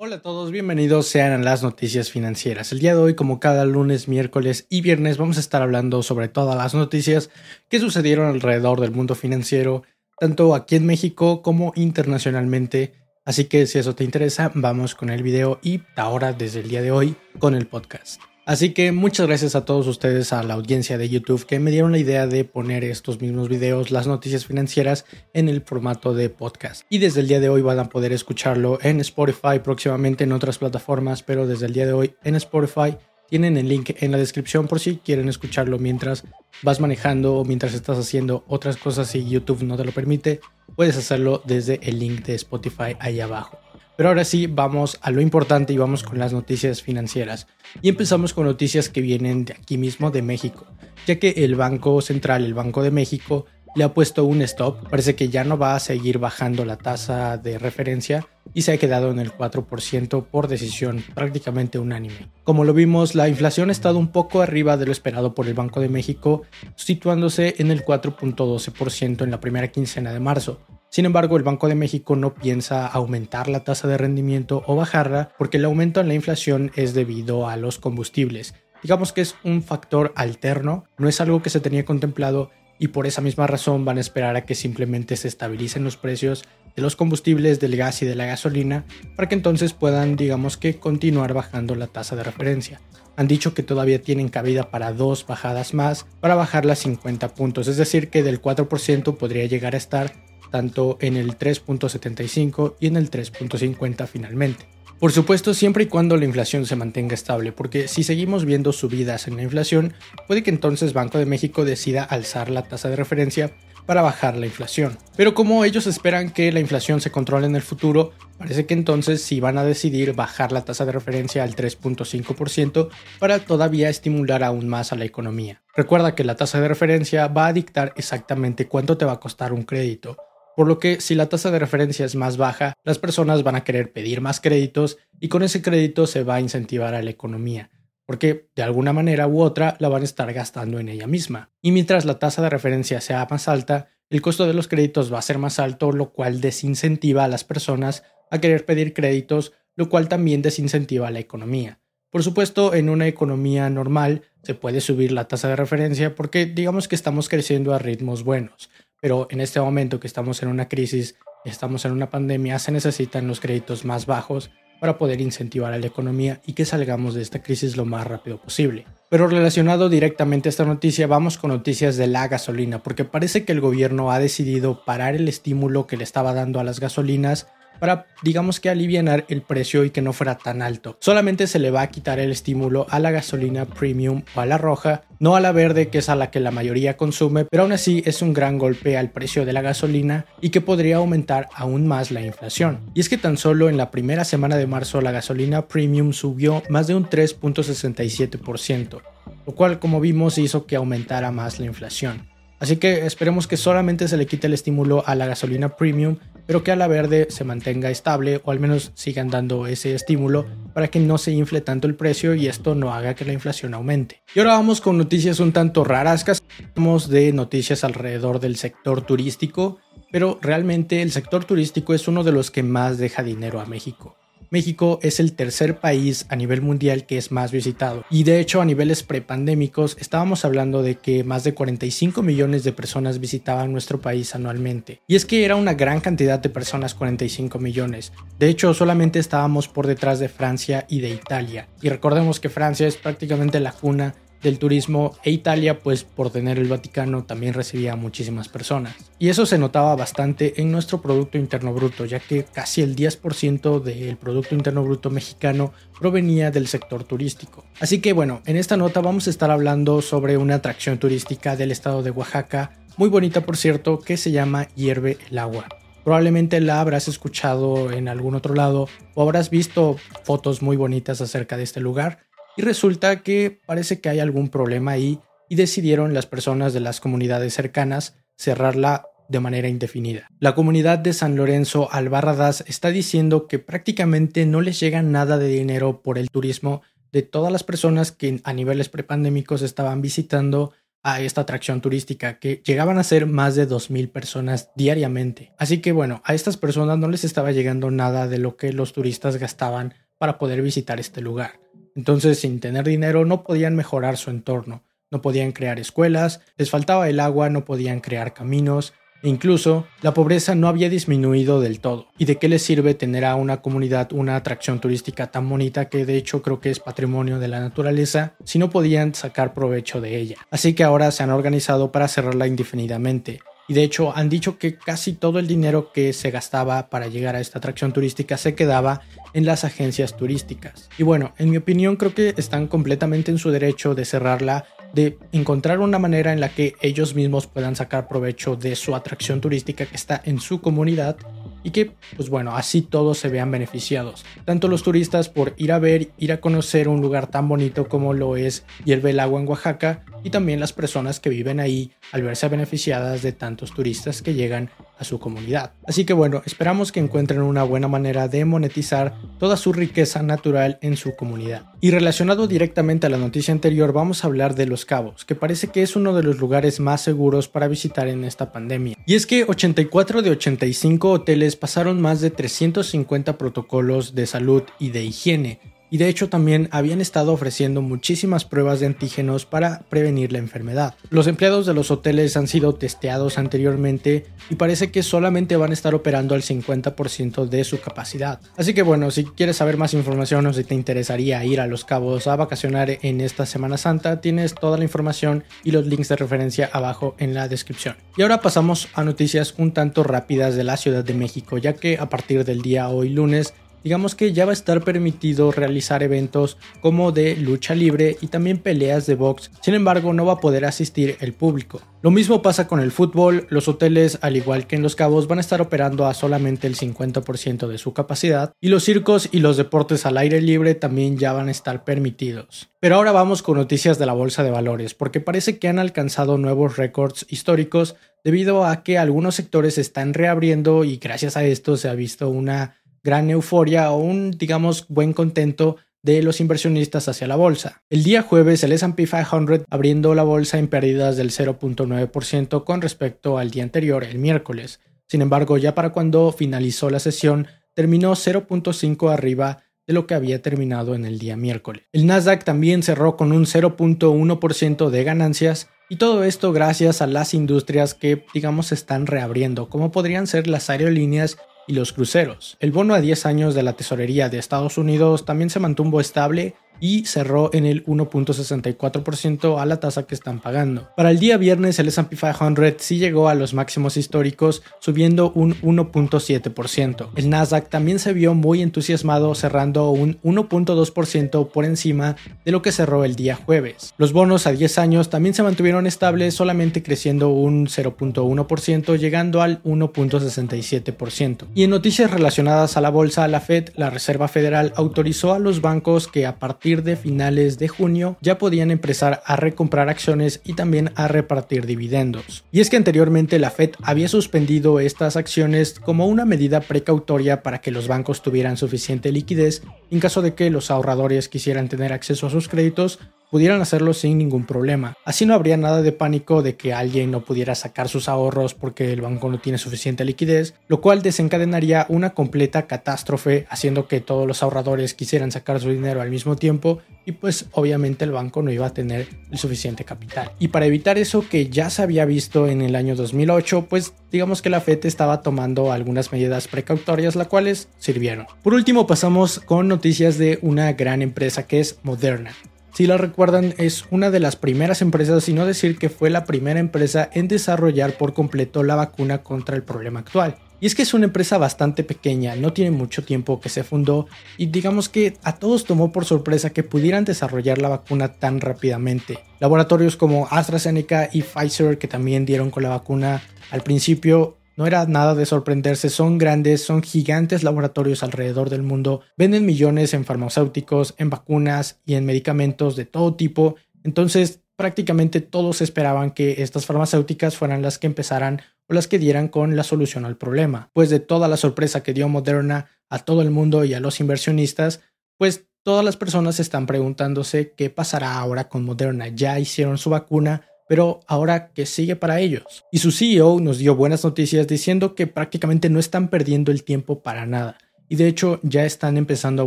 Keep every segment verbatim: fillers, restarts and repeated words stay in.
Hola a todos, bienvenidos sean a las noticias financieras. El día de hoy, como cada lunes, miércoles y viernes, vamos a estar hablando sobre todas las noticias que sucedieron alrededor del mundo financiero, tanto aquí en México como internacionalmente. Así que si eso te interesa, vamos con el video y ahora desde el día de hoy con el podcast. Así que muchas gracias a todos ustedes, a la audiencia de YouTube, que me dieron la idea de poner estos mismos videos, las noticias financieras, en el formato de podcast. Y desde el día de hoy van a poder escucharlo en Spotify, próximamente en otras plataformas, pero desde el día de hoy en Spotify tienen el link en la descripción por si quieren escucharlo mientras vas manejando o mientras estás haciendo otras cosas. Si YouTube no te lo permite, puedes hacerlo desde el link de Spotify ahí abajo. Pero ahora sí, vamos a lo importante y vamos con las noticias financieras. Y empezamos con noticias que vienen de aquí mismo, de México, ya que el Banco Central, el Banco de México, le ha puesto un stop. Parece que ya no va a seguir bajando la tasa de referencia y se ha quedado en el cuatro por ciento por decisión prácticamente unánime. Como lo vimos, la inflación ha estado un poco arriba de lo esperado por el Banco de México, situándose en el cuatro punto doce por ciento en la primera quincena de marzo. Sin embargo, el Banco de México no piensa aumentar la tasa de rendimiento o bajarla porque el aumento en la inflación es debido a los combustibles. Digamos que es un factor alterno, no es algo que se tenía contemplado y por esa misma razón van a esperar a que simplemente se estabilicen los precios de los combustibles, del gas y de la gasolina para que entonces puedan, digamos que, continuar bajando la tasa de referencia. Han dicho que todavía tienen cabida para dos bajadas más para bajar las cincuenta puntos, es decir que del cuatro por ciento podría llegar a estar tanto en el tres punto setenta y cinco y en el tres punto cincuenta finalmente. Por supuesto, siempre y cuando la inflación se mantenga estable, porque si seguimos viendo subidas en la inflación, puede que entonces Banco de México decida alzar la tasa de referencia para bajar la inflación. Pero como ellos esperan que la inflación se controle en el futuro, parece que entonces sí van a decidir bajar la tasa de referencia al tres punto cinco por ciento para todavía estimular aún más a la economía. Recuerda que la tasa de referencia va a dictar exactamente cuánto te va a costar un crédito. Por lo que si la tasa de referencia es más baja, las personas van a querer pedir más créditos y con ese crédito se va a incentivar a la economía, porque de alguna manera u otra la van a estar gastando en ella misma. Y mientras la tasa de referencia sea más alta, el costo de los créditos va a ser más alto, lo cual desincentiva a las personas a querer pedir créditos, lo cual también desincentiva a la economía. Por supuesto, en una economía normal se puede subir la tasa de referencia porque digamos que estamos creciendo a ritmos buenos. Pero en este momento que estamos en una crisis, estamos en una pandemia, se necesitan los créditos más bajos para poder incentivar a la economía y que salgamos de esta crisis lo más rápido posible. Pero relacionado directamente a esta noticia, vamos con noticias de la gasolina, porque parece que el gobierno ha decidido parar el estímulo que le estaba dando a las gasolinas para, digamos que, alivianar el precio y que no fuera tan alto. Solamente se le va a quitar el estímulo a la gasolina premium o a la roja, no a la verde, que es a la que la mayoría consume, pero aún así es un gran golpe al precio de la gasolina y que podría aumentar aún más la inflación. Y es que tan solo en la primera semana de marzo la gasolina premium subió más de un tres punto sesenta y siete por ciento, lo cual, como vimos, hizo que aumentara más la inflación. Así que esperemos que solamente se le quite el estímulo a la gasolina premium, pero que a la verde se mantenga estable o al menos sigan dando ese estímulo para que no se infle tanto el precio y esto no haga que la inflación aumente. Y ahora vamos con noticias un tanto raras, casi hablamos de noticias alrededor del sector turístico, pero realmente el sector turístico es uno de los que más deja dinero a México. México es el tercer país a nivel mundial que es más visitado y de hecho a niveles prepandémicos estábamos hablando de que más de cuarenta y cinco millones de personas visitaban nuestro país anualmente y es que era una gran cantidad de personas, cuarenta y cinco millones, de hecho solamente estábamos por detrás de Francia y de Italia y recordemos que Francia es prácticamente la cuna del turismo e Italia, pues por tener el Vaticano, también recibía a muchísimas personas. Y eso se notaba bastante en nuestro Producto Interno Bruto, ya que casi el diez por ciento del Producto Interno Bruto mexicano provenía del sector turístico. Así que bueno, en esta nota vamos a estar hablando sobre una atracción turística del estado de Oaxaca, muy bonita por cierto, que se llama Hierve el Agua. probablemente la habrás escuchado en algún otro lado o habrás visto fotos muy bonitas acerca de este lugar y resulta que parece que hay algún problema ahí y decidieron las personas de las comunidades cercanas cerrarla de manera indefinida. La comunidad de San Lorenzo Albarradas está diciendo que prácticamente no les llega nada de dinero por el turismo de todas las personas que a niveles prepandémicos estaban visitando a esta atracción turística, que llegaban a ser más de dos mil personas diariamente. Así que bueno, a estas personas no les estaba llegando nada de lo que los turistas gastaban para poder visitar este lugar. Entonces, sin tener dinero, no podían mejorar su entorno, no podían crear escuelas, les faltaba el agua, no podían crear caminos. E incluso, la pobreza no había disminuido del todo. ¿Y de qué les sirve tener a una comunidad una atracción turística tan bonita, que de hecho creo que es patrimonio de la naturaleza, si no podían sacar provecho de ella? Así que ahora se han organizado para cerrarla indefinidamente. Y de hecho han dicho que casi todo el dinero que se gastaba para llegar a esta atracción turística se quedaba en las agencias turísticas. Y bueno, en mi opinión creo que están completamente en su derecho de cerrarla, de encontrar una manera en la que ellos mismos puedan sacar provecho de su atracción turística que está en su comunidad y que, pues bueno, así todos se vean beneficiados. Tanto los turistas por ir a ver, ir a conocer un lugar tan bonito como lo es Hierve el Agua en Oaxaca, y también las personas que viven ahí al verse beneficiadas de tantos turistas que llegan a su comunidad. Así que bueno, esperamos que encuentren una buena manera de monetizar toda su riqueza natural en su comunidad. Y relacionado directamente a la noticia anterior, vamos a hablar de Los Cabos, que parece que es uno de los lugares más seguros para visitar en esta pandemia. Y es que ochenta y cuatro de ochenta y cinco hoteles pasaron más de trescientos cincuenta protocolos de salud y de higiene, y de hecho también habían estado ofreciendo muchísimas pruebas de antígenos para prevenir la enfermedad. Los empleados de los hoteles han sido testeados anteriormente y parece que solamente van a estar operando al cincuenta por ciento de su capacidad. Así que bueno, si quieres saber más información o si te interesaría ir a Los Cabos a vacacionar en esta Semana Santa, tienes toda la información y los links de referencia abajo en la descripción. Y ahora pasamos a noticias un tanto rápidas de la Ciudad de México, ya que a partir del día hoy lunes, digamos que ya va a estar permitido realizar eventos como de lucha libre y también peleas de box. Sin embargo, no va a poder asistir el público. Lo mismo pasa con el fútbol. Los hoteles, al igual que en Los Cabos, van a estar operando a solamente el cincuenta por ciento de su capacidad, y los circos y los deportes al aire libre también ya van a estar permitidos. Pero ahora vamos con noticias de la bolsa de valores, porque parece que han alcanzado nuevos récords históricos debido a que algunos sectores se están reabriendo, y gracias a esto se ha visto una gran euforia o un, digamos, buen contento de los inversionistas hacia la bolsa. El día jueves, el ese and pe quinientos abriendo la bolsa en pérdidas del cero punto nueve por ciento con respecto al día anterior, el miércoles. Sin embargo, ya para cuando finalizó la sesión, terminó cero punto cinco arriba de lo que había terminado en el día miércoles. El Nasdaq también cerró con un cero punto uno por ciento de ganancias, y todo esto gracias a las industrias que, digamos, se están reabriendo, como podrían ser las aerolíneas y los cruceros. El bono a diez años de la tesorería de Estados Unidos también se mantuvo estable y cerró en el uno punto sesenta y cuatro por ciento a la tasa que están pagando. Para el día viernes, el ese and pe quinientos sí llegó a los máximos históricos, subiendo un uno punto siete por ciento. El Nasdaq también se vio muy entusiasmado, cerrando un uno punto dos por ciento por encima de lo que cerró el día jueves. Los bonos a diez años también se mantuvieron estables, solamente creciendo un cero punto uno por ciento, llegando al uno punto sesenta y siete por ciento. Y en noticias relacionadas a la bolsa, la Fed, la Reserva Federal, autorizó a los bancos que a partir de finales de junio ya podían empezar a recomprar acciones y también a repartir dividendos. Y es que anteriormente la Fed había suspendido estas acciones como una medida precautoria para que los bancos tuvieran suficiente liquidez en caso de que los ahorradores quisieran tener acceso a sus créditos, pudieran hacerlo sin ningún problema. Así no habría nada de pánico de que alguien no pudiera sacar sus ahorros porque el banco no tiene suficiente liquidez, lo cual desencadenaría una completa catástrofe, haciendo que todos los ahorradores quisieran sacar su dinero al mismo tiempo y pues obviamente el banco no iba a tener el suficiente capital. Y para evitar eso, que ya se había visto en el año dos mil ocho, pues digamos que la Fed estaba tomando algunas medidas precautorias, las cuales sirvieron. Por último, pasamos con noticias de una gran empresa que es Moderna. Si la recuerdan, es una de las primeras empresas, si no decir que fue la primera empresa en desarrollar por completo la vacuna contra el problema actual. Y es que es una empresa bastante pequeña, no tiene mucho tiempo que se fundó, y digamos que a todos tomó por sorpresa que pudieran desarrollar la vacuna tan rápidamente. Laboratorios como AstraZeneca y Pfizer, que también dieron con la vacuna al principio, No era nada de sorprenderse, son grandes, son gigantes laboratorios alrededor del mundo, venden millones en farmacéuticos, en vacunas y en medicamentos de todo tipo. Entonces prácticamente todos esperaban que estas farmacéuticas fueran las que empezaran o las que dieran con la solución al problema. Pues de toda la sorpresa que dio Moderna a todo el mundo y a los inversionistas, pues todas las personas están preguntándose qué pasará ahora con Moderna. Ya hicieron su vacuna, pero ahora, ¿qué sigue para ellos? Y su C E O nos dio buenas noticias diciendo que prácticamente no están perdiendo el tiempo para nada. Y de hecho, ya están empezando a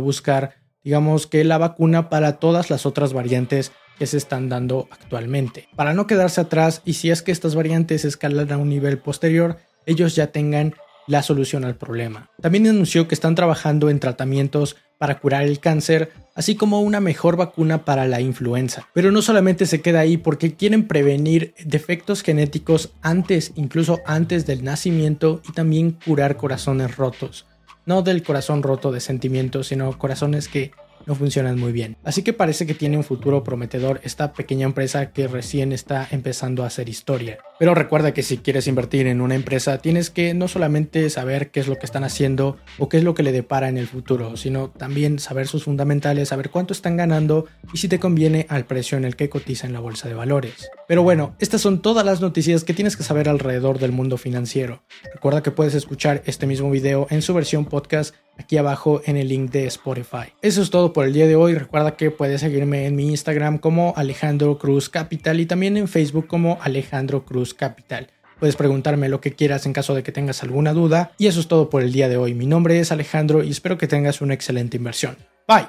buscar, digamos que la vacuna para todas las otras variantes que se están dando actualmente. Para no quedarse atrás, y si es que estas variantes escalan a un nivel posterior, ellos ya tengan la solución al problema. También anunció que están trabajando en tratamientos para curar el cáncer, así como una mejor vacuna para la influenza. Pero no solamente se queda ahí, porque quieren prevenir defectos genéticos antes, incluso antes del nacimiento, y también curar corazones rotos. No del corazón roto de sentimientos, sino corazones que no funcionan muy bien. Así que parece que tiene un futuro prometedor esta pequeña empresa que recién está empezando a hacer historia. Pero recuerda que si quieres invertir en una empresa, tienes que no solamente saber qué es lo que están haciendo o qué es lo que le depara en el futuro, sino también saber sus fundamentales, saber cuánto están ganando y si te conviene al precio en el que cotiza en la bolsa de valores. Pero bueno, estas son todas las noticias que tienes que saber alrededor del mundo financiero. Recuerda que puedes escuchar este mismo video en su versión podcast aquí abajo en el link de Spotify. Eso es todo por el día de hoy. Recuerda que puedes seguirme en mi Instagram como Alejandro Cruz Capital y también en Facebook como Alejandro Cruz Capital. Puedes preguntarme lo que quieras en caso de que tengas alguna duda. Y eso es todo por el día de hoy. Mi nombre es Alejandro y espero que tengas una excelente inversión. Bye.